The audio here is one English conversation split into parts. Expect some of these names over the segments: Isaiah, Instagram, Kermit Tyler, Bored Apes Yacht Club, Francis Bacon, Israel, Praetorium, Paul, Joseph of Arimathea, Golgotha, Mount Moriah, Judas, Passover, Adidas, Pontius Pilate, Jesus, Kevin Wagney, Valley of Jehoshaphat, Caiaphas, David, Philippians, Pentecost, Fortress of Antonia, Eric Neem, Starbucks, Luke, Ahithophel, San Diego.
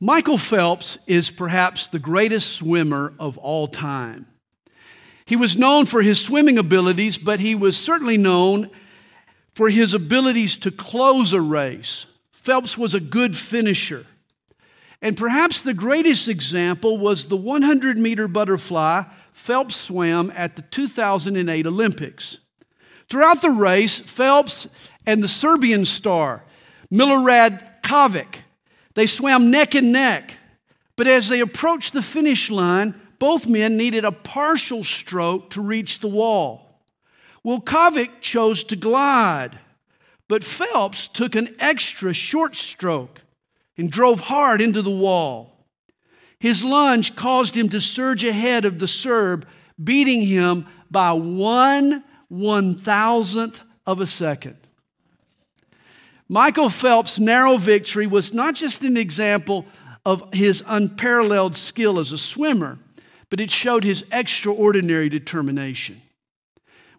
Michael Phelps is perhaps the greatest swimmer of all time. He was known for his swimming abilities, but he was certainly known for his abilities to close a race. Phelps was a good finisher. And perhaps the greatest example was the 100-meter butterfly Phelps swam at the 2008 Olympics. Throughout the race, Phelps and the Serbian star, Milorad Kovic, they swam neck and neck. But as they approached the finish line, both men needed a partial stroke to reach the wall. Well, Kovic chose to glide, but Phelps took an extra short stroke and drove hard into the wall. His lunge caused him to surge ahead of the Serb, beating him by 1/1,000th of a second. Michael Phelps' narrow victory was not just an example of his unparalleled skill as a swimmer, but it showed his extraordinary determination.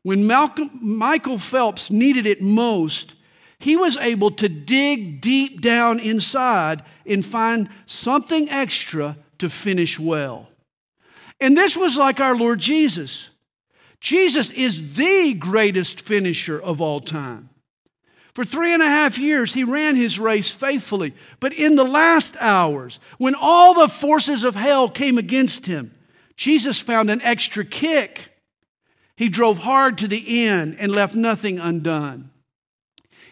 When Michael Phelps needed it most, he was able to dig deep down inside and find something extra to finish well. And this was like our Lord Jesus. Jesus is the greatest finisher of all time. For 3.5 years, he ran his race faithfully. But in the last hours, when all the forces of hell came against him, Jesus found an extra kick. He drove hard to the end and left nothing undone.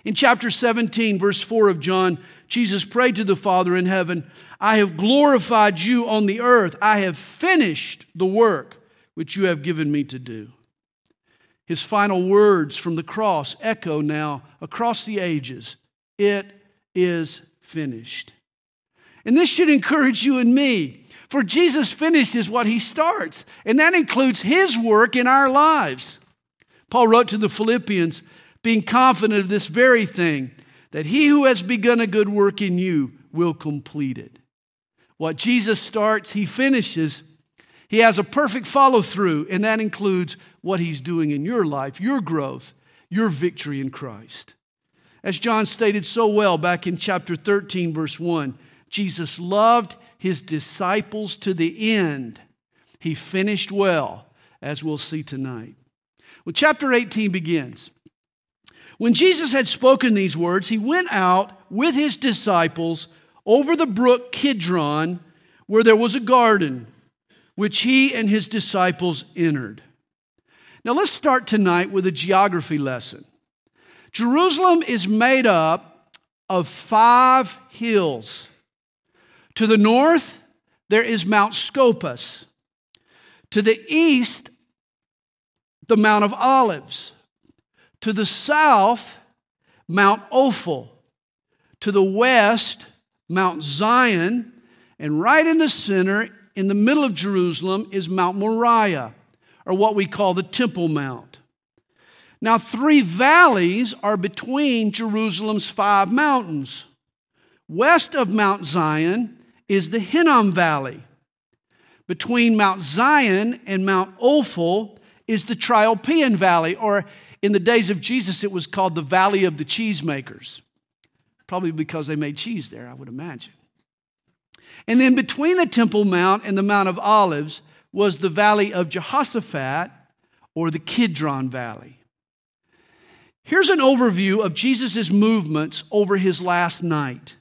In chapter 17, verse 4 of John, Jesus prayed to the Father in heaven, "I have glorified you on the earth. I have finished the work which you have given me to do." His final words from the cross echo now across the ages. It is finished. And this should encourage you and me, for Jesus finishes what he starts, and that includes his work in our lives. Paul wrote to the Philippians, "Being confident of this very thing, that he who has begun a good work in you will complete it." What Jesus starts, he finishes. He has a perfect follow-through, and that includes what he's doing in your life, your growth, your victory in Christ. As John stated so well back in chapter 13, verse 1, Jesus loved his disciples to the end. He finished well, as we'll see tonight. Well, chapter 18 begins. When Jesus had spoken these words, he went out with his disciples over the brook Kidron, where there was a garden, which he and his disciples entered. Now let's start tonight with a geography lesson. Jerusalem is made up of 5 hills. To the north, there is Mount Scopus. To the east, the Mount of Olives. To the south, Mount Ophel. To the west, Mount Zion. And right in the center, in the middle of Jerusalem, is Mount Moriah, or what we call the Temple Mount. Now, 3 valleys are between Jerusalem's 5 mountains. West of Mount Zion is the Hinnom Valley. Between Mount Zion and Mount Ophel is the Triopean Valley, or in the days of Jesus, it was called the Valley of the Cheesemakers, probably because they made cheese there, I would imagine. And then between the Temple Mount and the Mount of Olives was the Valley of Jehoshaphat, or the Kidron Valley. Here's an overview of Jesus' movements over his last night.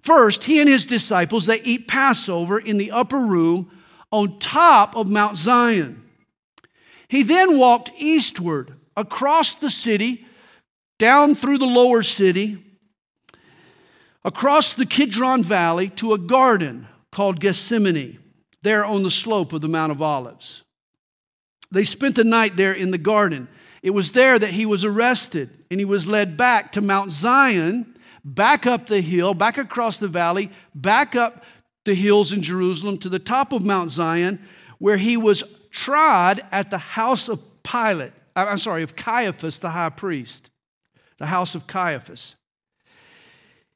First, he and his disciples, they eat Passover in the upper room on top of Mount Zion. He then walked eastward, across the city, down through the lower city, across the Kidron Valley to a garden called Gethsemane, there on the slope of the Mount of Olives. They spent the night there in the garden. It was there that he was arrested, and he was led back to Mount Zion, back up the hill, back across the valley, back up the hills in Jerusalem to the top of Mount Zion, where he was tried at the house of Caiaphas, the high priest, the house of Caiaphas.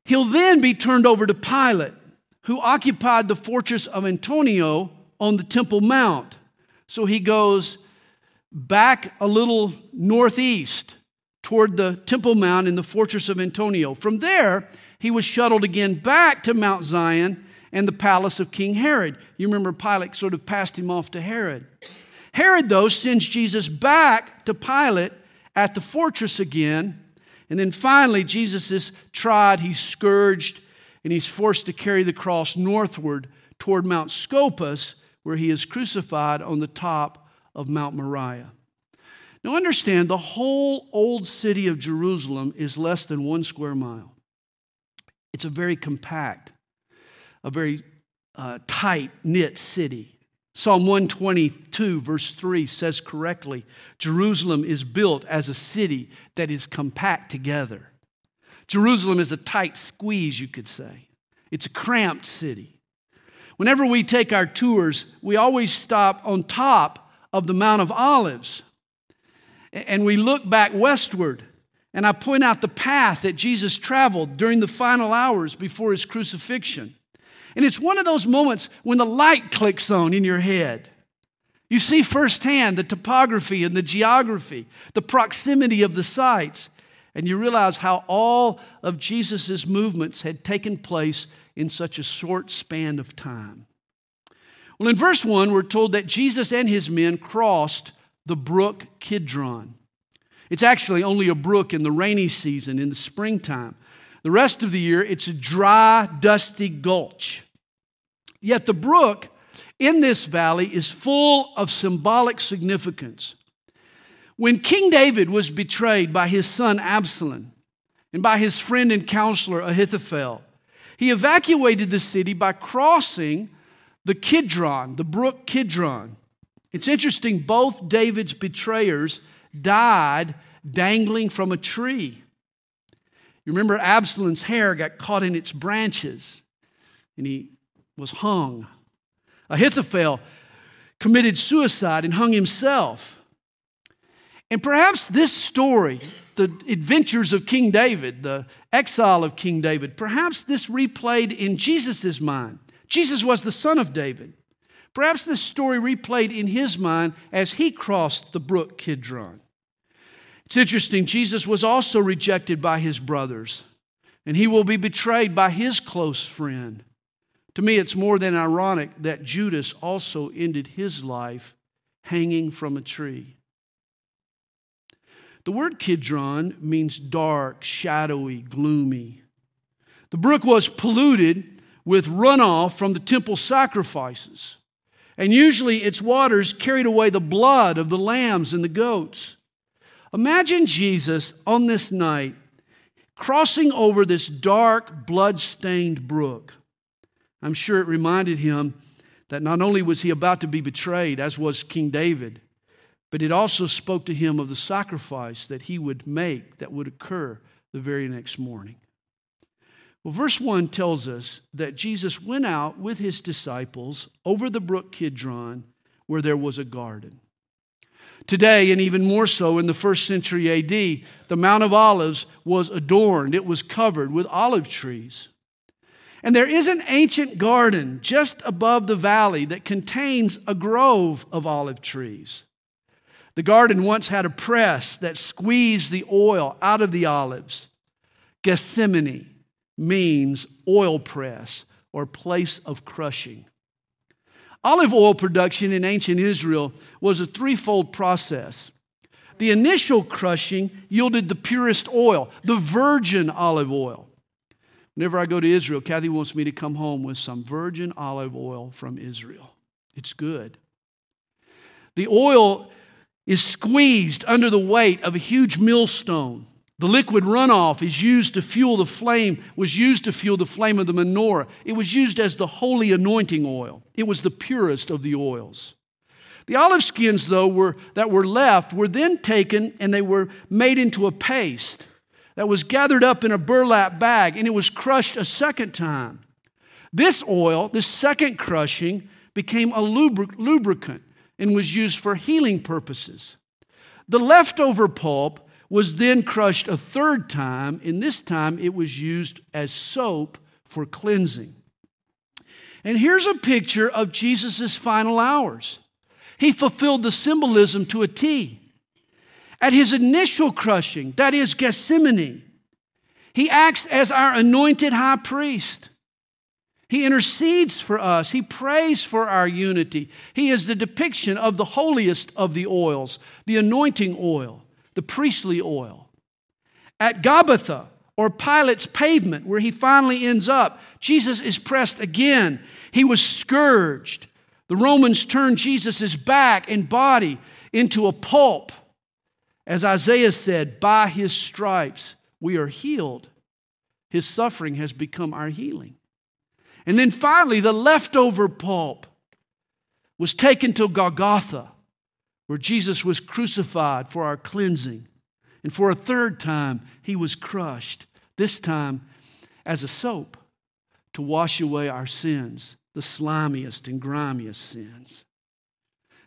He'll then be turned over to Pilate, who occupied the fortress of Antonia on the Temple Mount. So he goes back a little northeast toward the Temple Mount in the fortress of Antonia. From there, he was shuttled again back to Mount Zion and the palace of King Herod. You remember Pilate sort of passed him off to Herod. Herod, though, sends Jesus back to Pilate at the fortress again. And then finally, Jesus is tried, he's scourged, and he's forced to carry the cross northward toward Mount Scopus, where he is crucified on the top of Mount Moriah. Now understand, the whole old city of Jerusalem is less than 1 square mile. It's a very compact, a very tight-knit city. Psalm 122, verse 3 says correctly, Jerusalem is built as a city that is compact together. Jerusalem is a tight squeeze, you could say. It's a cramped city. Whenever we take our tours, we always stop on top of the Mount of Olives. And we look back westward, and I point out the path that Jesus traveled during the final hours before his crucifixion. And it's one of those moments when the light clicks on in your head. You see firsthand the topography and the geography, the proximity of the sites, and you realize how all of Jesus' movements had taken place in such a short span of time. Well, in verse 1, we're told that Jesus and his men crossed the brook Kidron. It's actually only a brook in the rainy season, in the springtime. The rest of the year, it's a dry, dusty gulch. Yet the brook in this valley is full of symbolic significance. When King David was betrayed by his son Absalom and by his friend and counselor Ahithophel, he evacuated the city by crossing the Kidron, the brook Kidron. It's interesting, both David's betrayers died dangling from a tree. You remember Absalom's hair got caught in its branches, and he was hung. Ahithophel committed suicide and hung himself. And perhaps this story, the adventures of King David, the exile of King David, perhaps this replayed in Jesus' mind. Jesus was the son of David. Perhaps this story replayed in his mind as he crossed the brook Kidron. It's interesting, Jesus was also rejected by his brothers, and he will be betrayed by his close friend. To me, it's more than ironic that Judas also ended his life hanging from a tree. The word Kidron means dark, shadowy, gloomy. The brook was polluted with runoff from the temple sacrifices. And usually its waters carried away the blood of the lambs and the goats. Imagine Jesus on this night crossing over this dark, blood-stained brook. I'm sure it reminded him that not only was he about to be betrayed, as was King David, but it also spoke to him of the sacrifice that he would make that would occur the very next morning. Well, verse 1 tells us that Jesus went out with his disciples over the brook Kidron where there was a garden. Today, and even more so in the first century AD, the Mount of Olives was adorned. It was covered with olive trees. And there is an ancient garden just above the valley that contains a grove of olive trees. The garden once had a press that squeezed the oil out of the olives. Gethsemane means oil press or place of crushing. Olive oil production in ancient Israel was a threefold process. The initial crushing yielded the purest oil, the virgin olive oil. Whenever I go to Israel, Kathy wants me to come home with some virgin olive oil from Israel. It's good. The oil is squeezed under the weight of a huge millstone. The liquid runoff was used to fuel the flame of the menorah. It was used as the holy anointing oil. It was the purest of the oils. The olive skins, though, that were left were then taken and they were made into a paste that was gathered up in a burlap bag, and it was crushed a second time. This oil, this second crushing, became a lubricant and was used for healing purposes. The leftover pulp was then crushed a third time, and this time it was used as soap for cleansing. And here's a picture of Jesus' final hours. He fulfilled the symbolism to a T. At his initial crushing, that is Gethsemane, he acts as our anointed high priest. He intercedes for us. He prays for our unity. He is the depiction of the holiest of the oils, the anointing oil, the priestly oil. At Golgotha, or Pilate's pavement, where he finally ends up, Jesus is pressed again. He was scourged. The Romans turned Jesus' back and body into a pulp. As Isaiah said, by his stripes we are healed. His suffering has become our healing. And then finally, the leftover pulp was taken to Golgotha, where Jesus was crucified for our cleansing. And for a third time, he was crushed, this time as a soap to wash away our sins, the slimiest and grimiest sins.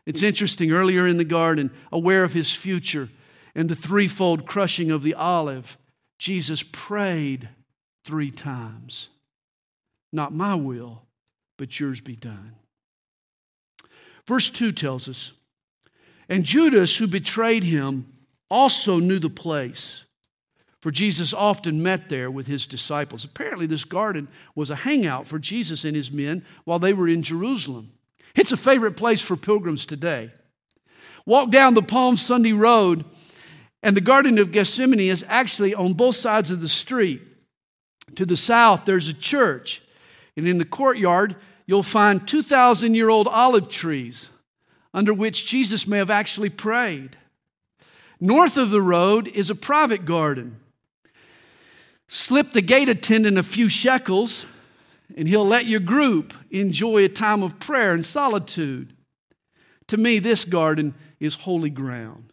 It's interesting, earlier in the garden, aware of his future and the threefold crushing of the olive, Jesus prayed three times. Not my will, but yours be done. Verse 2 tells us, and Judas, who betrayed him, also knew the place, for Jesus often met there with his disciples. Apparently, this garden was a hangout for Jesus and his men while they were in Jerusalem. It's a favorite place for pilgrims today. Walk down the Palm Sunday road, and the Garden of Gethsemane is actually on both sides of the street. To the south, there's a church, and in the courtyard, you'll find 2,000-year-old olive trees under which Jesus may have actually prayed. North of the road is a private garden. Slip the gate attendant a few shekels, and he'll let your group enjoy a time of prayer and solitude. To me, this garden is holy ground.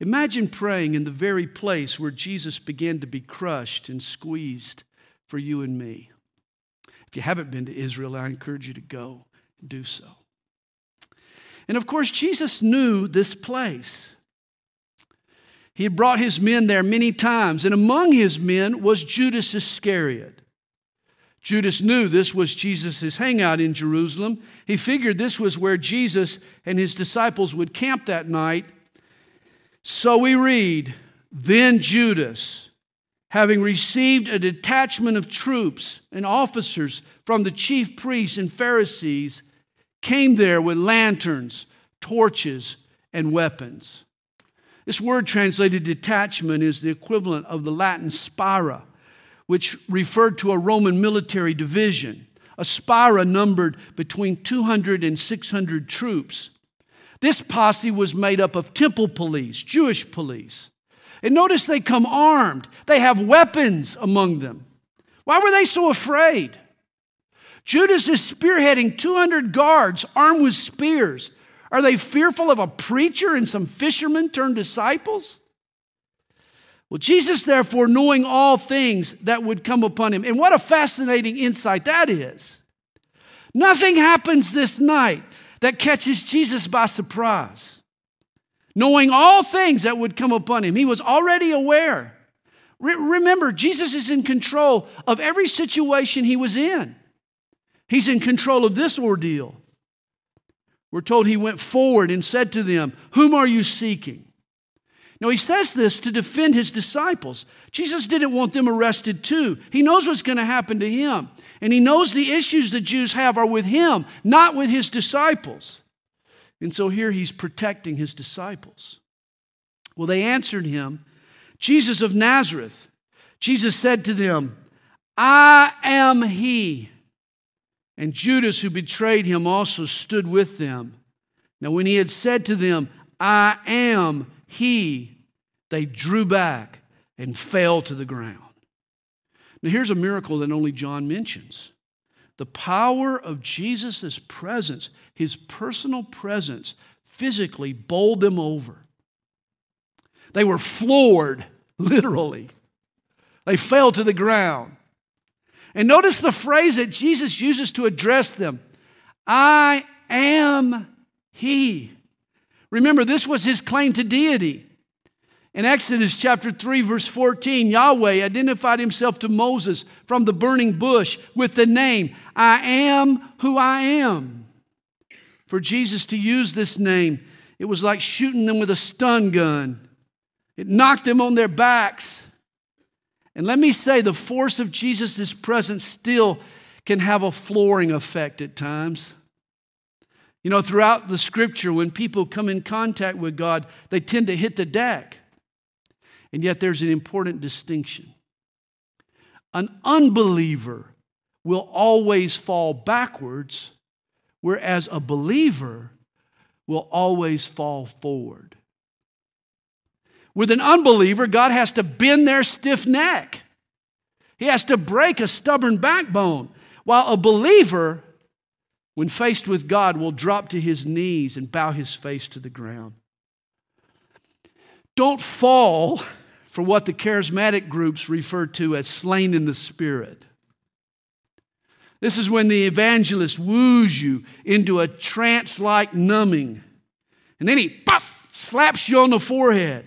Imagine praying in the very place where Jesus began to be crushed and squeezed for you and me. If you haven't been to Israel, I encourage you to go and do so. And of course, Jesus knew this place. He had brought his men there many times, and among his men was Judas Iscariot. Judas knew this was Jesus' hangout in Jerusalem. He figured this was where Jesus and his disciples would camp that night. So we read, then Judas, having received a detachment of troops and officers from the chief priests and Pharisees, came there with lanterns, torches, and weapons. This word translated detachment is the equivalent of the Latin spira, which referred to a Roman military division. A spira numbered between 200 and 600 troops. This posse was made up of temple police, Jewish police. And notice they come armed. They have weapons among them. Why were they so afraid? Judas is spearheading 200 guards armed with spears. Are they fearful of a preacher and some fishermen turned disciples? Well, Jesus, therefore, knowing all things that would come upon him. And what a fascinating insight that is. Nothing happens this night that catches Jesus by surprise. Knowing all things that would come upon him. He was already aware. Remember, Jesus is in control of every situation he was in. He's in control of this ordeal. We're told he went forward and said to them, whom are you seeking? Now, he says this to defend his disciples. Jesus didn't want them arrested too. He knows what's going to happen to him. And he knows the issues the Jews have are with him, not with his disciples. And so here he's protecting his disciples. Well, they answered him, Jesus of Nazareth. Jesus said to them, I am he. And Judas, who betrayed him, also stood with them. Now when he had said to them, I am he, they drew back and fell to the ground. Now here's a miracle that only John mentions. The power of Jesus' presence, his personal presence, physically bowled them over. They were floored, literally. They fell to the ground. And notice the phrase that Jesus uses to address them. I am he. Remember, this was his claim to deity. In Exodus chapter 3, verse 14, Yahweh identified himself to Moses from the burning bush with the name, I am who I am. For Jesus to use this name, it was like shooting them with a stun gun. It knocked them on their backs. And let me say, the force of Jesus' presence still can have a flooring effect at times. You know, throughout the scripture, when people come in contact with God, they tend to hit the deck. And yet there's an important distinction. An unbeliever will always fall backwards, whereas a believer will always fall forward. With an unbeliever, God has to bend their stiff neck. He has to break a stubborn backbone. While a believer, when faced with God, will drop to his knees and bow his face to the ground. Don't fall for what the charismatic groups refer to as slain in the spirit. This is when the evangelist woos you into a trance-like numbing. And then he pop, slaps you on the forehead.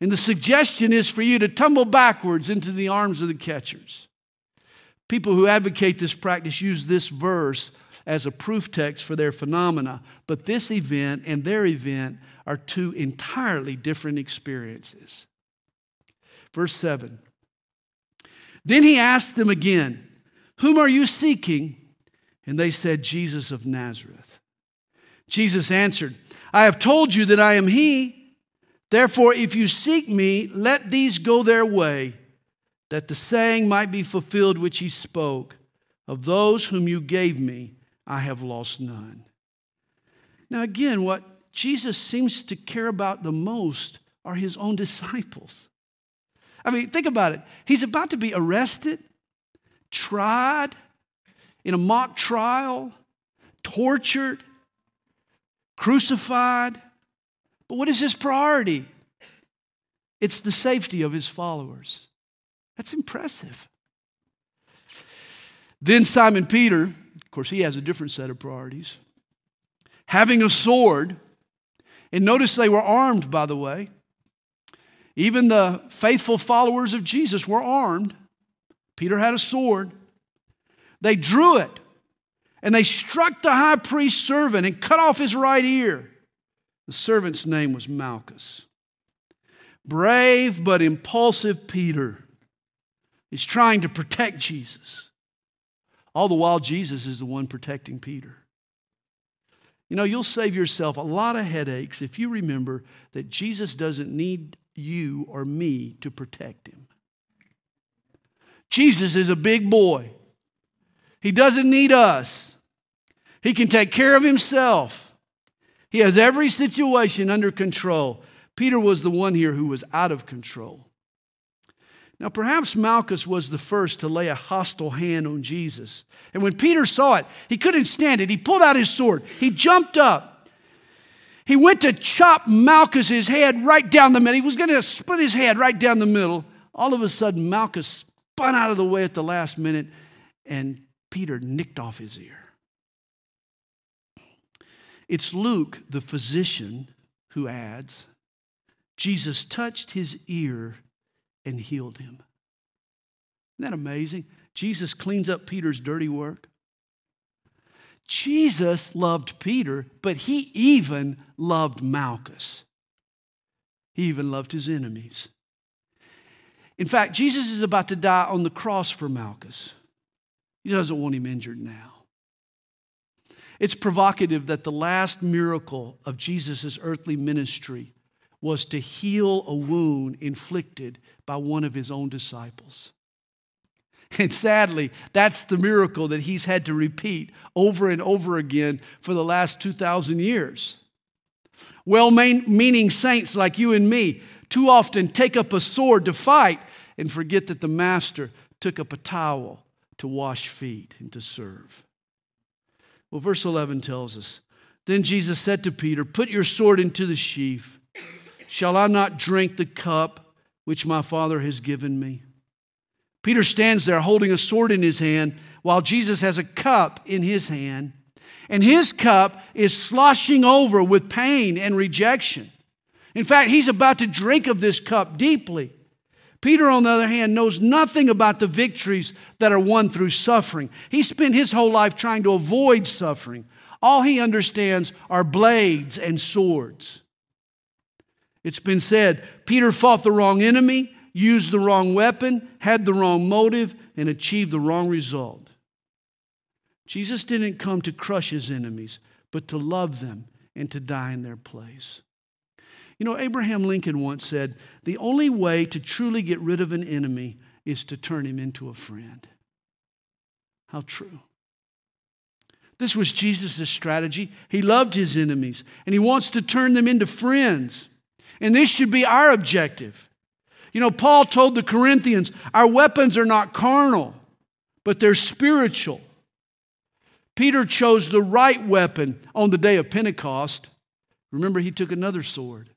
And the suggestion is for you to tumble backwards into the arms of the catchers. People who advocate this practice use this verse as a proof text for their phenomena. But this event and their event are two entirely different experiences. Verse 7. Then he asked them again, "Whom are you seeking?" And they said, "Jesus of Nazareth." Jesus answered, "I have told you that I am he. Therefore, if you seek me, let these go their way, that the saying might be fulfilled which he spoke, of those whom you gave me, I have lost none." Now again, what Jesus seems to care about the most are his own disciples. I mean, think about it. He's about to be arrested, tried in a mock trial, tortured, crucified. But what is his priority? It's the safety of his followers. That's impressive. Then Simon Peter, of course, he has a different set of priorities, having a sword, and notice they were armed, by the way. Even the faithful followers of Jesus were armed. Peter had a sword. They drew it, and they struck the high priest's servant and cut off his right ear. The servant's name was Malchus. Brave but impulsive Peter is trying to protect Jesus. All the while, Jesus is the one protecting Peter. You know, you'll save yourself a lot of headaches if you remember that Jesus doesn't need you or me to protect him. Jesus is a big boy. He doesn't need us. He can take care of himself. He has every situation under control. Peter was the one here who was out of control. Now, perhaps Malchus was the first to lay a hostile hand on Jesus. And when Peter saw it, he couldn't stand it. He pulled out his sword. He jumped up. He went to chop Malchus's head right down the middle. He was going to split his head right down the middle. All of a sudden, Malchus spun out of the way at the last minute, and Peter nicked off his ear. It's Luke, the physician, who adds, Jesus touched his ear and healed him. Isn't that amazing? Jesus cleans up Peter's dirty work. Jesus loved Peter, but he even loved Malchus. He even loved his enemies. In fact, Jesus is about to die on the cross for Malchus. He doesn't want him injured now. It's provocative that the last miracle of Jesus' earthly ministry was to heal a wound inflicted by one of his own disciples. And sadly, that's the miracle that he's had to repeat over and over again for the last 2,000 years. Well-meaning saints like you and me too often take up a sword to fight and forget that the master took up a towel to wash feet and to serve. Well, verse 11 tells us, then Jesus said to Peter, "Put your sword into the sheath. Shall I not drink the cup which my Father has given me?" Peter stands there holding a sword in his hand while Jesus has a cup in his hand. And his cup is sloshing over with pain and rejection. In fact, he's about to drink of this cup deeply. Peter, on the other hand, knows nothing about the victories that are won through suffering. He spent his whole life trying to avoid suffering. All he understands are blades and swords. It's been said, Peter fought the wrong enemy, used the wrong weapon, had the wrong motive, and achieved the wrong result. Jesus didn't come to crush his enemies, but to love them and to die in their place. You know, Abraham Lincoln once said, the only way to truly get rid of an enemy is to turn him into a friend. How true. This was Jesus' strategy. He loved his enemies, and he wants to turn them into friends. And this should be our objective. You know, Paul told the Corinthians, our weapons are not carnal, but they're spiritual. Peter chose the right weapon on the day of Pentecost. Remember, he took another sword.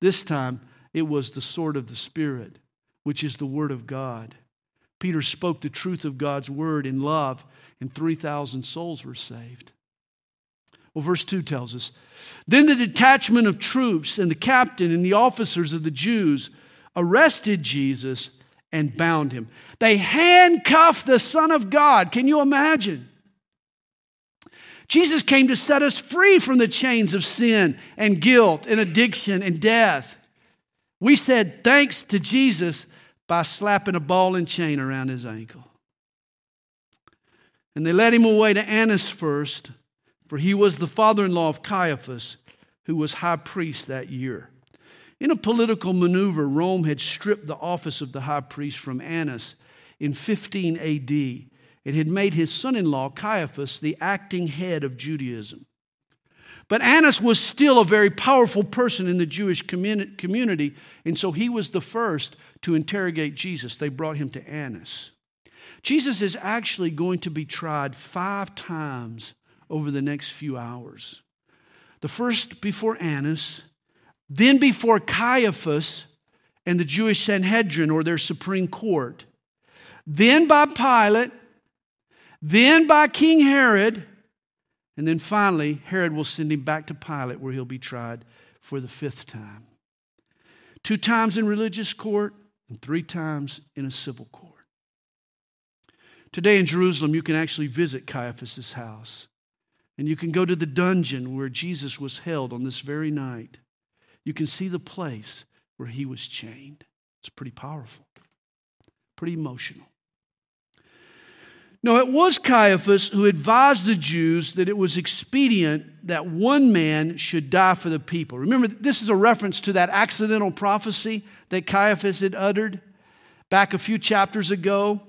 This time, it was the sword of the Spirit, which is the Word of God. Peter spoke the truth of God's Word in love, and 3,000 souls were saved. Well, verse 2 tells us, then the detachment of troops and the captain and the officers of the Jews arrested Jesus and bound him. They handcuffed the Son of God. Can you imagine? Jesus came to set us free from the chains of sin and guilt and addiction and death. We said thanks to Jesus by slapping a ball and chain around his ankle. And they led him away to Annas first, for he was the father-in-law of Caiaphas, who was high priest that year. In a political maneuver, Rome had stripped the office of the high priest from Annas in 15 AD and had made his son-in-law, Caiaphas, the acting head of Judaism. But Annas was still a very powerful person in the Jewish community, and so he was the first to interrogate Jesus. They brought him to Annas. Jesus is actually going to be tried 5 times over the next few hours. The first before Annas, then before Caiaphas and the Jewish Sanhedrin, or their Supreme Court, then by Pilate, then by King Herod, and then finally Herod will send him back to Pilate, where he'll be tried for the 5th time. 2 times in religious court and 3 times in a civil court. Today in Jerusalem, you can actually visit Caiaphas' house, and you can go to the dungeon where Jesus was held on this very night. You can see the place where he was chained. It's pretty powerful, pretty emotional. No, it was Caiaphas who advised the Jews that it was expedient that one man should die for the people. Remember, this is a reference to that accidental prophecy that Caiaphas had uttered back a few chapters ago.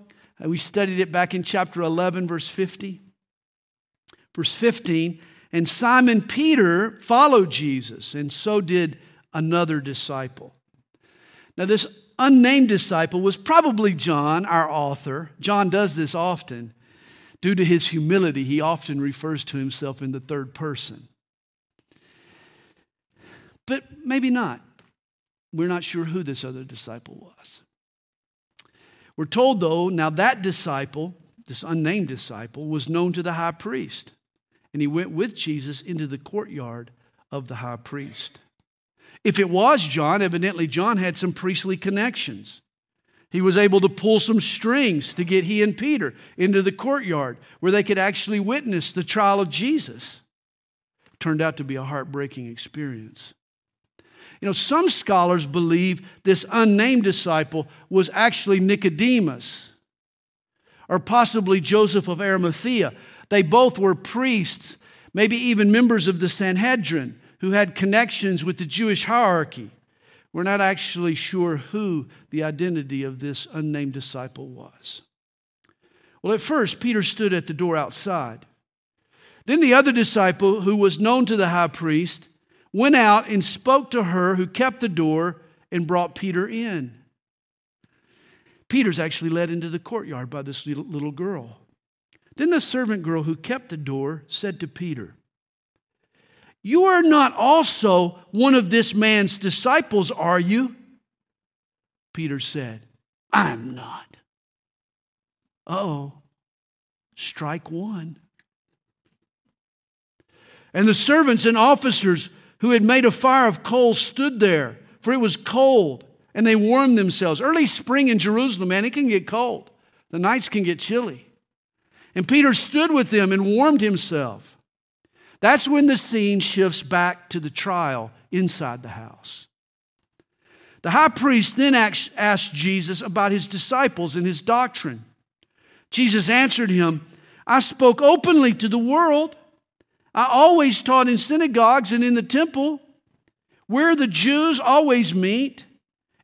We studied it back in chapter 11, verse 50. Verse 15, and Simon Peter followed Jesus, and so did another disciple. Now, this unnamed disciple was probably John, our author. John does this often. Due to his humility, he often refers to himself in the third person. But maybe not. We're not sure who this other disciple was. We're told, though, now that disciple, this unnamed disciple, was known to the high priest, and he went with Jesus into the courtyard of the high priest. If it was John, evidently John had some priestly connections. He was able to pull some strings to get he and Peter into the courtyard where they could actually witness the trial of Jesus. It turned out to be a heartbreaking experience. You know, some scholars believe this unnamed disciple was actually Nicodemus or possibly Joseph of Arimathea. They both were priests, maybe even members of the Sanhedrin, who had connections with the Jewish hierarchy. We're not actually sure who the identity of this unnamed disciple was. Well, at first, Peter stood at the door outside. Then the other disciple, who was known to the high priest, went out and spoke to her who kept the door and brought Peter in. Peter's actually led into the courtyard by this little girl. Then the servant girl who kept the door said to Peter, "You are not also one of this man's disciples, are you?" Peter said, "I am not." Uh-oh, strike one. And the servants and officers who had made a fire of coals stood there, for it was cold, and they warmed themselves. Early spring in Jerusalem, man, it can get cold. The nights can get chilly. And Peter stood with them and warmed himself. That's when the scene shifts back to the trial inside the house. The high priest then asked Jesus about his disciples and his doctrine. Jesus answered him, I spoke openly to the world. I always taught in synagogues and in the temple, where the Jews always meet.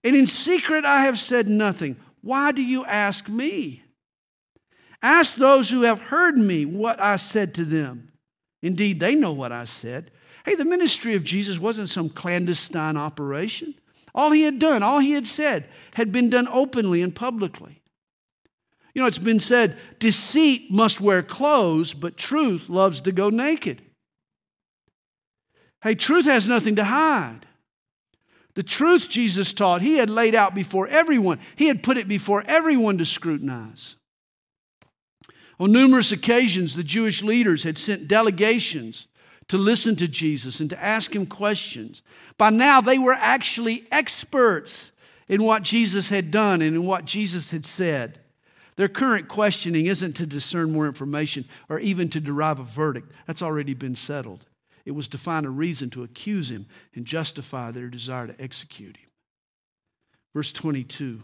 And in secret I have said nothing. Why do you ask me? Ask those who have heard me what I said to them. Indeed, they know what I said. Hey, the ministry of Jesus wasn't some clandestine operation. All he had done, all he had said, had been done openly and publicly. You know, it's been said, deceit must wear clothes, but truth loves to go naked. Hey, truth has nothing to hide. The truth Jesus taught, he had laid out before everyone. He had put it before everyone to scrutinize. On numerous occasions, the Jewish leaders had sent delegations to listen to Jesus and to ask him questions. By now, they were actually experts in what Jesus had done and in what Jesus had said. Their current questioning isn't to discern more information or even to derive a verdict. That's already been settled. It was to find a reason to accuse him and justify their desire to execute him. Verse 22.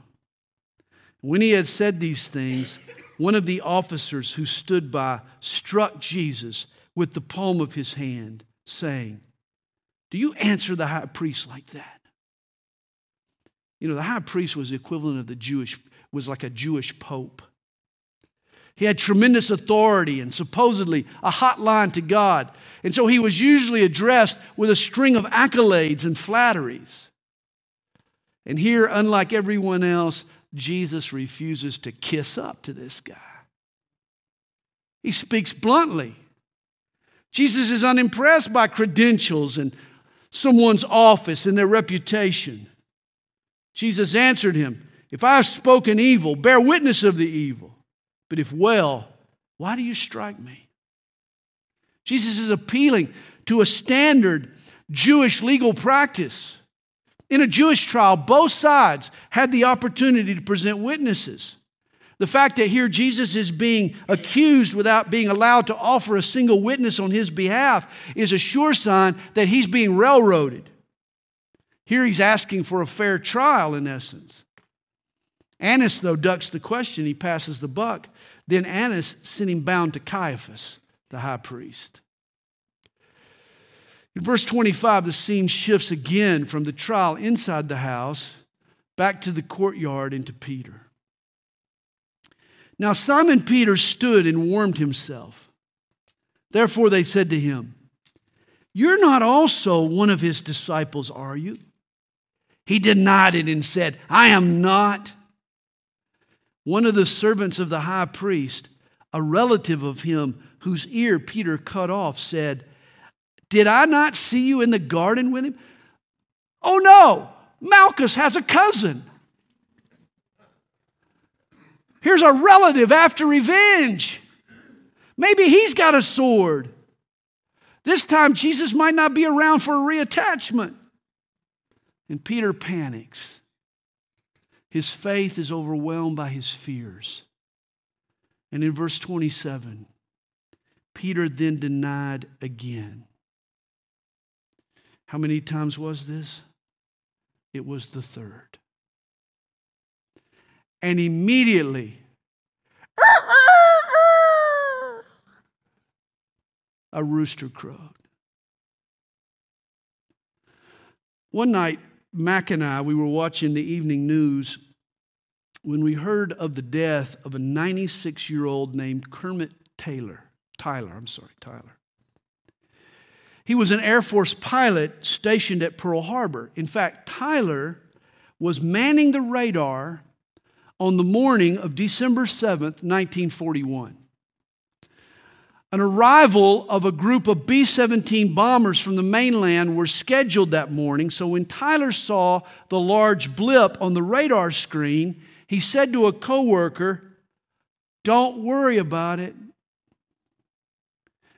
When he had said these things, one of the officers who stood by struck Jesus with the palm of his hand, saying, "Do you answer the high priest like that?" You know, the high priest was the equivalent of the Jewish was like a Jewish pope. He had tremendous authority and supposedly a hotline to God. And so he was usually addressed with a string of accolades and flatteries. And here, unlike everyone else, Jesus refuses to kiss up to this guy. He speaks bluntly. Jesus is unimpressed by credentials and someone's office and their reputation. Jesus answered him, "If I have spoken evil, bear witness of the evil. But if well, why do you strike me?" Jesus is appealing to a standard Jewish legal practice. In a Jewish trial, both sides had the opportunity to present witnesses. The fact that here Jesus is being accused without being allowed to offer a single witness on his behalf is a sure sign that he's being railroaded. Here he's asking for a fair trial, in essence. Annas, though, ducks the question. He passes the buck. Then Annas sent him bound to Caiaphas, the high priest. In verse 25, the scene shifts again from the trial inside the house back to the courtyard and to Peter. Now Simon Peter stood and warmed himself. Therefore they said to him, "You're not also one of his disciples, are you?" He denied it and said, "I am not." One of the servants of the high priest, a relative of him whose ear Peter cut off, said, "Did I not see you in the garden with him?" "Oh no, Malchus has a cousin. Here's a relative after revenge. Maybe he's got a sword." This time Jesus might not be around for a reattachment. And Peter panics. His faith is overwhelmed by his fears. And in verse 27, Peter then denied again. How many times was this? It was the third. And immediately, a rooster crowed. One night, Mac and I, we were watching the evening news when we heard of the death of a 96-year-old named Kermit Tyler. He was an Air Force pilot stationed at Pearl Harbor. In fact, Tyler was manning the radar on the morning of December 7th, 1941. An arrival of a group of B-17 bombers from the mainland were scheduled that morning, so when Tyler saw the large blip on the radar screen, he said to a coworker, "Don't worry about it."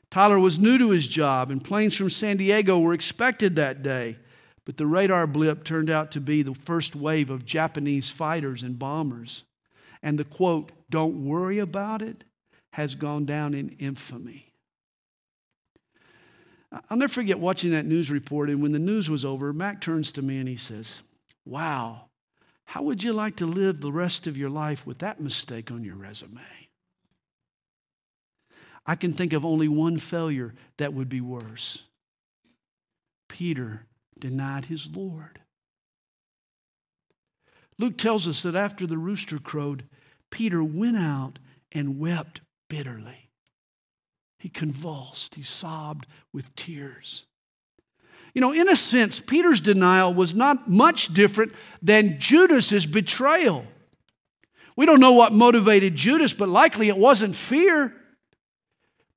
Tyler was new to his job, and planes from San Diego were expected that day, but the radar blip turned out to be the first wave of Japanese fighters and bombers, and the quote, "Don't worry about it," has gone down in infamy. I'll never forget watching that news report, and when the news was over, Mac turns to me and he says, "Wow, how would you like to live the rest of your life with that mistake on your resume?" I can think of only one failure that would be worse. Peter denied his Lord. Luke tells us that after the rooster crowed, Peter went out and wept bitterly. He convulsed. He sobbed with tears. You know, in a sense, Peter's denial was not much different than Judas's betrayal. We don't know what motivated Judas, but likely it wasn't fear.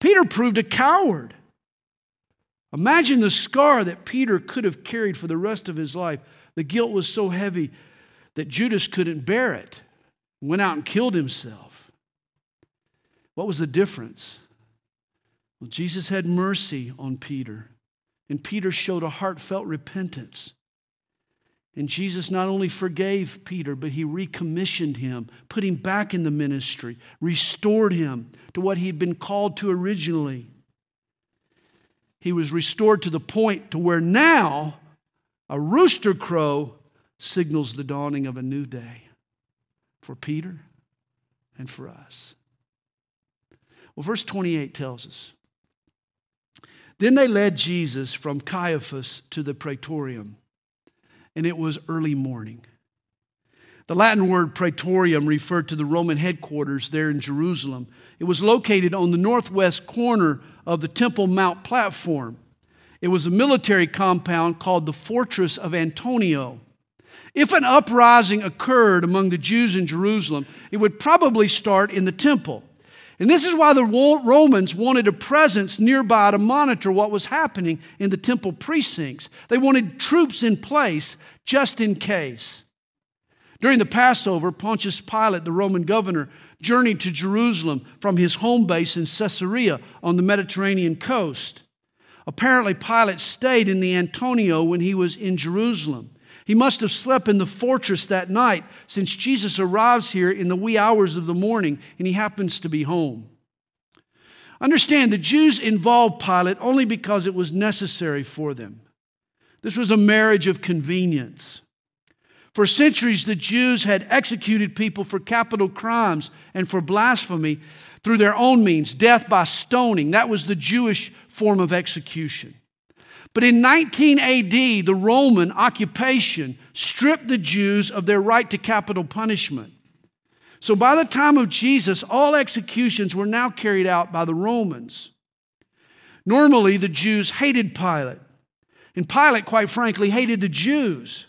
Peter proved a coward. Imagine the scar that Peter could have carried for the rest of his life. The guilt was so heavy that Judas couldn't bear it. Went out and killed himself. What was the difference? Well, Jesus had mercy on Peter. And Peter showed a heartfelt repentance. And Jesus not only forgave Peter, but he recommissioned him, put him back in the ministry, restored him to what he had been called to originally. He was restored to the point to where now a rooster crow signals the dawning of a new day for Peter and for us. Well, verse 28 tells us, then they led Jesus from Caiaphas to the Praetorium, and it was early morning. The Latin word Praetorium referred to the Roman headquarters there in Jerusalem. It was located on the northwest corner of the Temple Mount platform. It was a military compound called the Fortress of Antonia. If an uprising occurred among the Jews in Jerusalem, it would probably start in the temple. And this is why the Romans wanted a presence nearby to monitor what was happening in the temple precincts. They wanted troops in place just in case. During the Passover, Pontius Pilate, the Roman governor, journeyed to Jerusalem from his home base in Caesarea on the Mediterranean coast. Apparently, Pilate stayed in the Antonia when he was in Jerusalem. He must have slept in the fortress that night, since Jesus arrives here in the wee hours of the morning and he happens to be home. Understand, the Jews involved Pilate only because it was necessary for them. This was a marriage of convenience. For centuries, the Jews had executed people for capital crimes and for blasphemy through their own means, death by stoning. That was the Jewish form of execution. But in 19 A.D., the Roman occupation stripped the Jews of their right to capital punishment. So by the time of Jesus, all executions were now carried out by the Romans. Normally, the Jews hated Pilate. And Pilate, quite frankly, hated the Jews.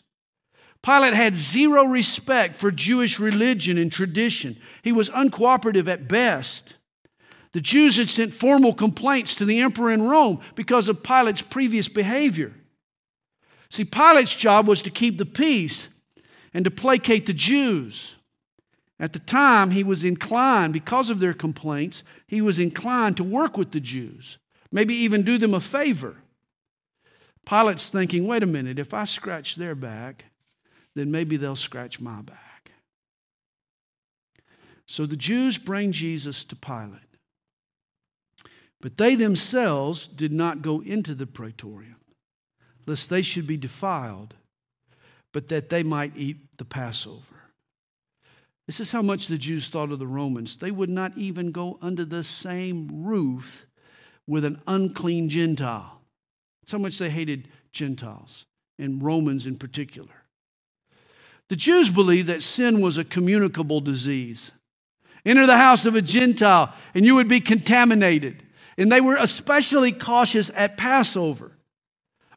Pilate had zero respect for Jewish religion and tradition. He was uncooperative at best. The Jews had sent formal complaints to the emperor in Rome because of Pilate's previous behavior. See, Pilate's job was to keep the peace and to placate the Jews. At the time, he was inclined, because of their complaints, he was inclined to work with the Jews, maybe even do them a favor. Pilate's thinking, wait a minute, if I scratch their back, then maybe they'll scratch my back. So the Jews bring Jesus to Pilate. But they themselves did not go into the praetorium, lest they should be defiled, but that they might eat the Passover. This is how much the Jews thought of the Romans. They would not even go under the same roof with an unclean Gentile. That's how much they hated Gentiles, and Romans in particular. The Jews believed that sin was a communicable disease. Enter the house of a Gentile, and you would be contaminated. And they were especially cautious at Passover.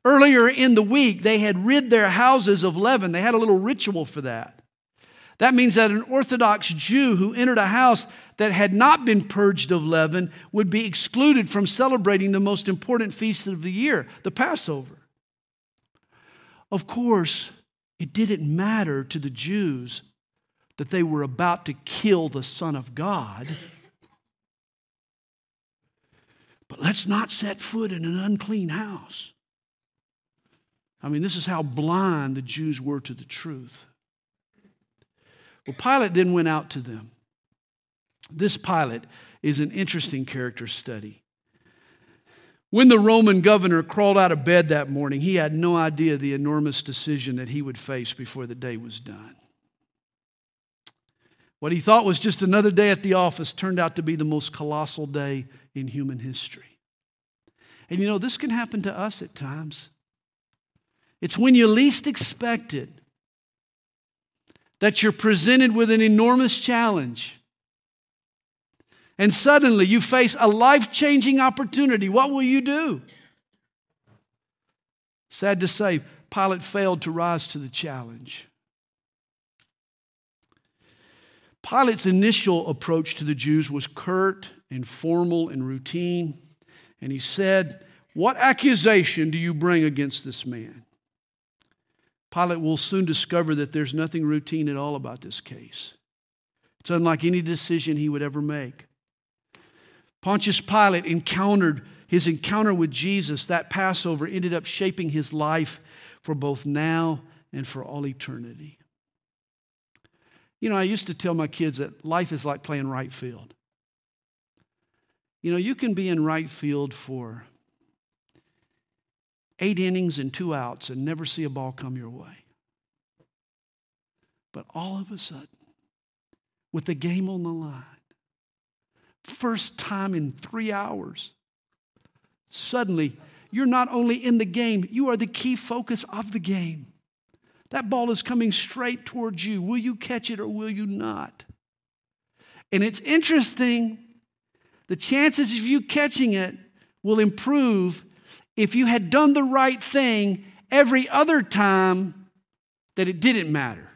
Earlier in the week, they had rid their houses of leaven. They had a little ritual for that. That means that an Orthodox Jew who entered a house that had not been purged of leaven would be excluded from celebrating the most important feast of the year, the Passover. Of course, it didn't matter to the Jews that they were about to kill the Son of God. But let's not set foot in an unclean house. I mean, this is how blind the Jews were to the truth. Well, Pilate then went out to them. This Pilate is an interesting character study. When the Roman governor crawled out of bed that morning, he had no idea the enormous decision that he would face before the day was done. What he thought was just another day at the office turned out to be the most colossal day in human history. And you know, this can happen to us at times. It's when you least expect it that you're presented with an enormous challenge. And suddenly you face a life-changing opportunity. What will you do? Sad to say, Pilate failed to rise to the challenge. Pilate's initial approach to the Jews was curt and formal and routine. And he said, "What accusation do you bring against this man?" Pilate will soon discover that there's nothing routine at all about this case. It's unlike any decision he would ever make. Pontius Pilate encounter with Jesus, that Passover, ended up shaping his life for both now and for all eternity. You know, I used to tell my kids that life is like playing right field. You know, you can be in right field for 8 innings and 2 outs and never see a ball come your way. But all of a sudden, with the game on the line, first time in 3 hours, suddenly you're not only in the game, you are the key focus of the game. That ball is coming straight towards you. Will you catch it or will you not? And it's interesting, the chances of you catching it will improve if you had done the right thing every other time that it didn't matter.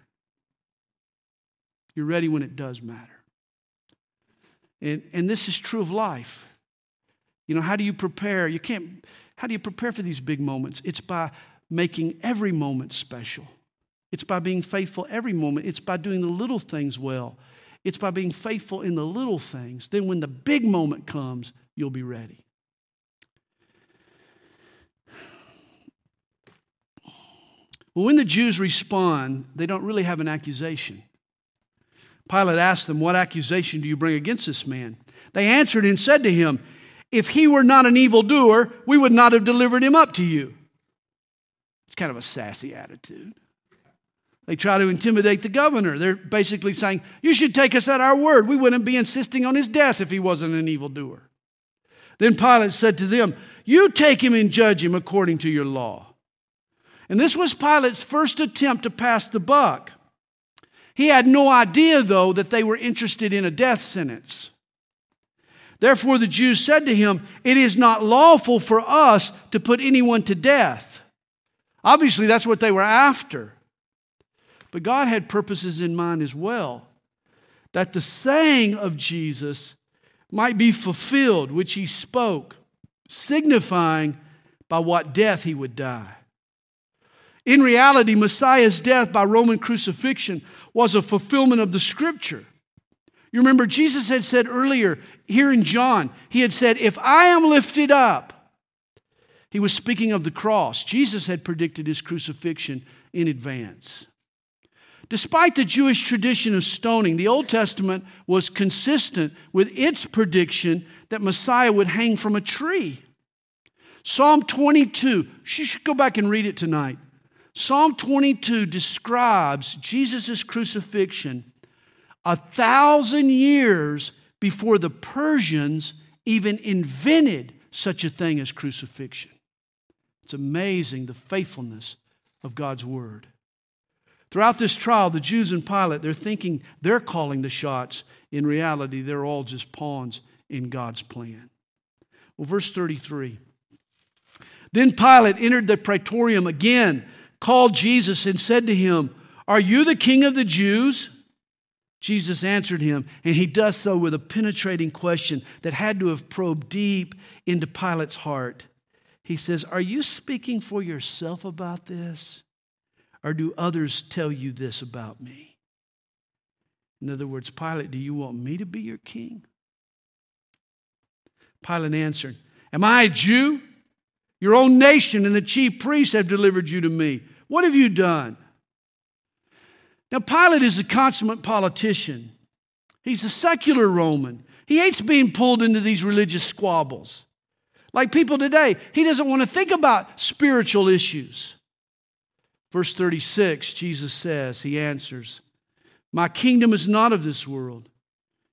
You're ready when it does matter. And this is true of life. You know, how do you prepare? How do you prepare for these big moments? It's by making every moment special. It's by being faithful every moment. It's by doing the little things well. It's by being faithful in the little things. Then when the big moment comes, you'll be ready. Well, when the Jews respond, they don't really have an accusation. Pilate asked them, "What accusation do you bring against this man?" They answered and said to him, "If he were not an evildoer, we would not have delivered him up to you." It's kind of a sassy attitude. They try to intimidate the governor. They're basically saying, "You should take us at our word. We wouldn't be insisting on his death if he wasn't an evildoer." Then Pilate said to them, "You take him and judge him according to your law." And this was Pilate's first attempt to pass the buck. He had no idea, though, that they were interested in a death sentence. Therefore, the Jews said to him, "It is not lawful for us to put anyone to death." Obviously, that's what they were after. But God had purposes in mind as well, that the saying of Jesus might be fulfilled, which he spoke, signifying by what death he would die. In reality, Messiah's death by Roman crucifixion was a fulfillment of the Scripture. You remember, Jesus had said earlier, here in John, he had said, "If I am lifted up," he was speaking of the cross. Jesus had predicted his crucifixion in advance. Despite the Jewish tradition of stoning, the Old Testament was consistent with its prediction that Messiah would hang from a tree. Psalm 22, you should go back and read it tonight. Psalm 22 describes Jesus' crucifixion 1,000 years before the Persians even invented such a thing as crucifixion. It's amazing the faithfulness of God's word. Throughout this trial, the Jews and Pilate, they're thinking they're calling the shots. In reality, they're all just pawns in God's plan. Well, verse 33. Then Pilate entered the Praetorium again, called Jesus and said to him, "Are you the king of the Jews?" Jesus answered him, and he does so with a penetrating question that had to have probed deep into Pilate's heart. He says, "Are you speaking for yourself about this, or do others tell you this about me?" In other words, "Pilate, do you want me to be your king?" Pilate answered, "Am I a Jew? Your own nation and the chief priests have delivered you to me. What have you done?" Now, Pilate is a consummate politician. He's a secular Roman. He hates being pulled into these religious squabbles. Like people today, he doesn't want to think about spiritual issues. Verse 36, Jesus says, he answers, "My kingdom is not of this world.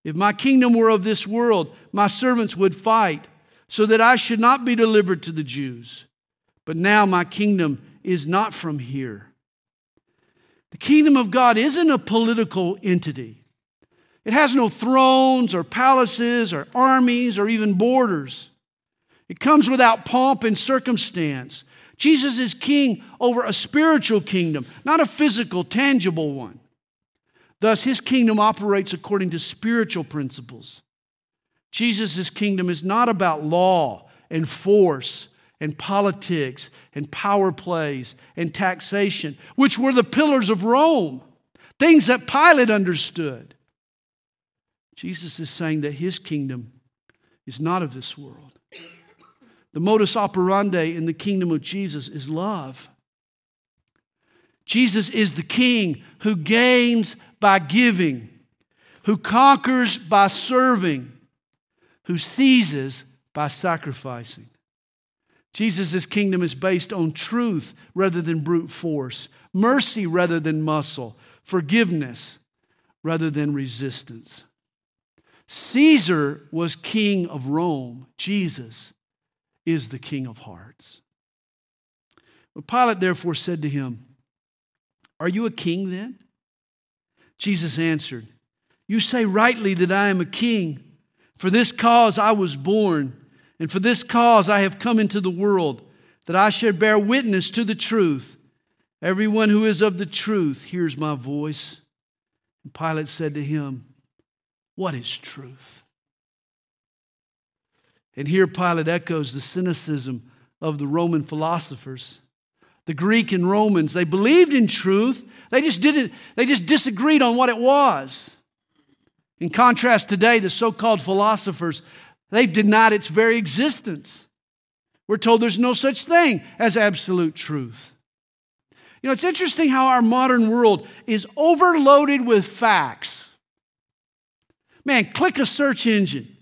If my kingdom were of this world, my servants would fight so that I should not be delivered to the Jews. But now my kingdom is not from here." The kingdom of God isn't a political entity. It has no thrones or palaces or armies or even borders. It comes without pomp and circumstance. Jesus is king over a spiritual kingdom, not a physical, tangible one. Thus, his kingdom operates according to spiritual principles. Jesus' kingdom is not about law and force and politics and power plays and taxation, which were the pillars of Rome, things that Pilate understood. Jesus is saying that his kingdom is not of this world. The modus operandi in the kingdom of Jesus is love. Jesus is the king who gains by giving, who conquers by serving, who seizes by sacrificing. Jesus' kingdom is based on truth rather than brute force, mercy rather than muscle, forgiveness rather than resistance. Caesar was king of Rome. Jesus is the king of hearts. But Pilate therefore said to him, "Are you a king then?" Jesus answered, "You say rightly that I am a king. For this cause I was born, and for this cause I have come into the world, that I should bear witness to the truth. Everyone who is of the truth hears my voice." And Pilate said to him, "What is truth?" And here Pilate echoes the cynicism of the Roman philosophers. The Greek and Romans, they believed in truth. They just disagreed on what it was. In contrast today, the so-called philosophers, they've denied its very existence. We're told there's no such thing as absolute truth. You know, it's interesting how our modern world is overloaded with facts. Man, click a search engine.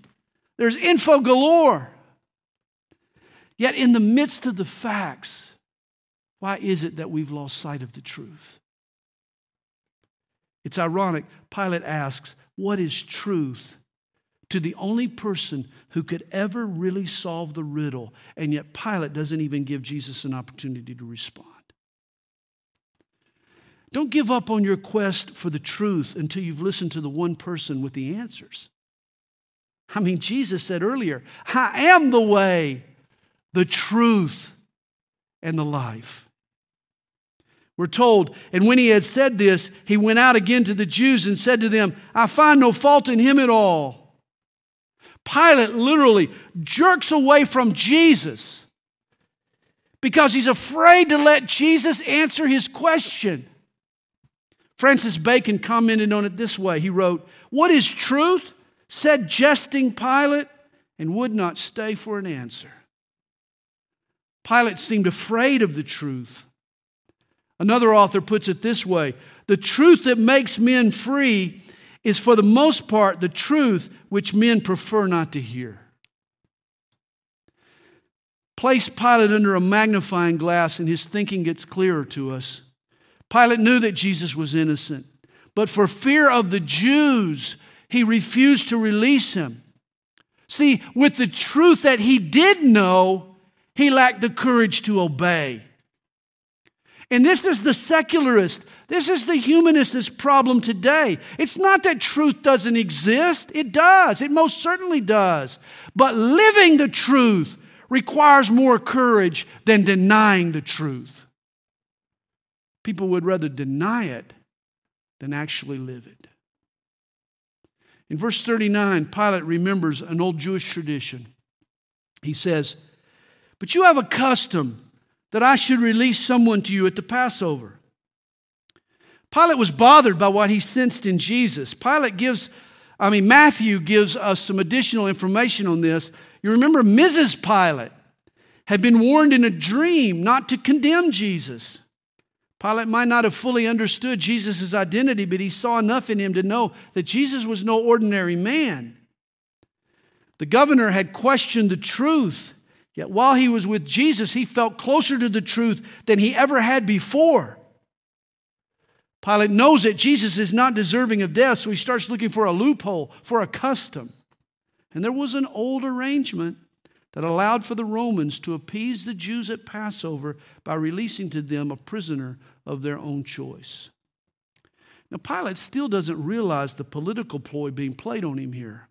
There's info galore. Yet in the midst of the facts, why is it that we've lost sight of the truth? It's ironic. Pilate asks, "What is truth?" to the only person who could ever really solve the riddle, and yet Pilate doesn't even give Jesus an opportunity to respond. Don't give up on your quest for the truth until you've listened to the one person with the answers. I mean, Jesus said earlier, "I am the way, the truth, and the life." We're told, "And when he had said this, he went out again to the Jews and said to them, 'I find no fault in him at all.'" Pilate literally jerks away from Jesus because he's afraid to let Jesus answer his question. Francis Bacon commented on it this way. He wrote, "What is truth?" said jesting Pilate, and would not stay for an answer. Pilate seemed afraid of the truth. Another author puts it this way: "The truth that makes men free is for the most part the truth which men prefer not to hear." Place Pilate under a magnifying glass and his thinking gets clearer to us. Pilate knew that Jesus was innocent, but for fear of the Jews, he refused to release him. See, with the truth that he did know, he lacked the courage to obey. And this is the secularist, this is the humanist's problem today. It's not that truth doesn't exist. It does. It most certainly does. But living the truth requires more courage than denying the truth. People would rather deny it than actually live it. In verse 39, Pilate remembers an old Jewish tradition. He says, "But you have a custom that I should release someone to you at the Passover." Pilate was bothered by what he sensed in Jesus. Matthew gives us some additional information on this. You remember Mrs. Pilate had been warned in a dream not to condemn Jesus. Pilate might not have fully understood Jesus' identity, but he saw enough in him to know that Jesus was no ordinary man. The governor had questioned the truth. Yet while he was with Jesus, he felt closer to the truth than he ever had before. Pilate knows that Jesus is not deserving of death, so he starts looking for a loophole, for a custom. And there was an old arrangement that allowed for the Romans to appease the Jews at Passover by releasing to them a prisoner of their own choice. Now, Pilate still doesn't realize the political ploy being played on him here.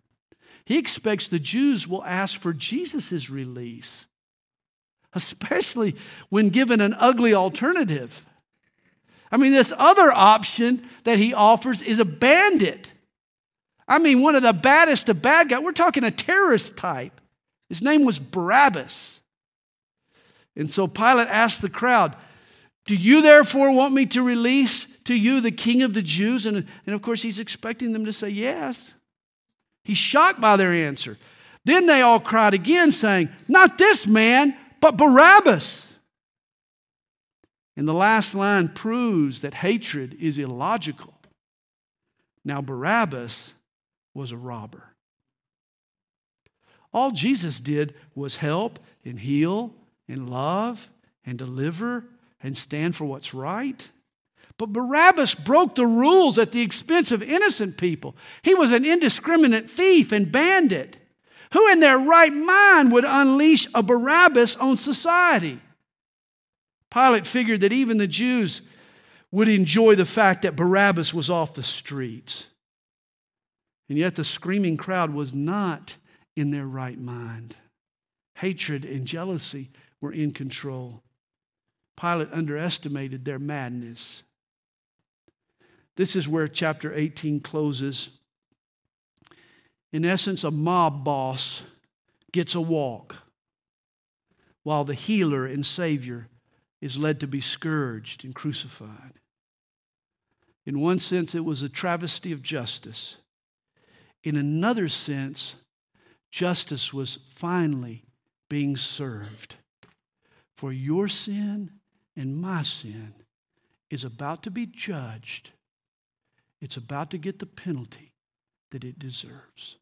He expects the Jews will ask for Jesus' release, especially when given an ugly alternative. I mean, this other option that he offers is a bandit. I mean, one of the baddest of bad guys. We're talking a terrorist type. His name was Barabbas. And so Pilate asked the crowd, "Do you therefore want me to release to you the king of the Jews?" And of course, he's expecting them to say yes. He's shocked by their answer. Then they all cried again, saying, "Not this man, but Barabbas." And the last line proves that hatred is illogical. Now, Barabbas was a robber. All Jesus did was help and heal and love and deliver and stand for what's right. But Barabbas broke the rules at the expense of innocent people. He was an indiscriminate thief and bandit. Who in their right mind would unleash a Barabbas on society? Pilate figured that even the Jews would enjoy the fact that Barabbas was off the streets. And yet the screaming crowd was not in their right mind. Hatred and jealousy were in control. Pilate underestimated their madness. This is where chapter 18 closes. In essence, a mob boss gets a walk, while the healer and Savior is led to be scourged and crucified. In one sense, it was a travesty of justice. In another sense, justice was finally being served. For your sin and my sin is about to be judged. It's about to get the penalty that it deserves.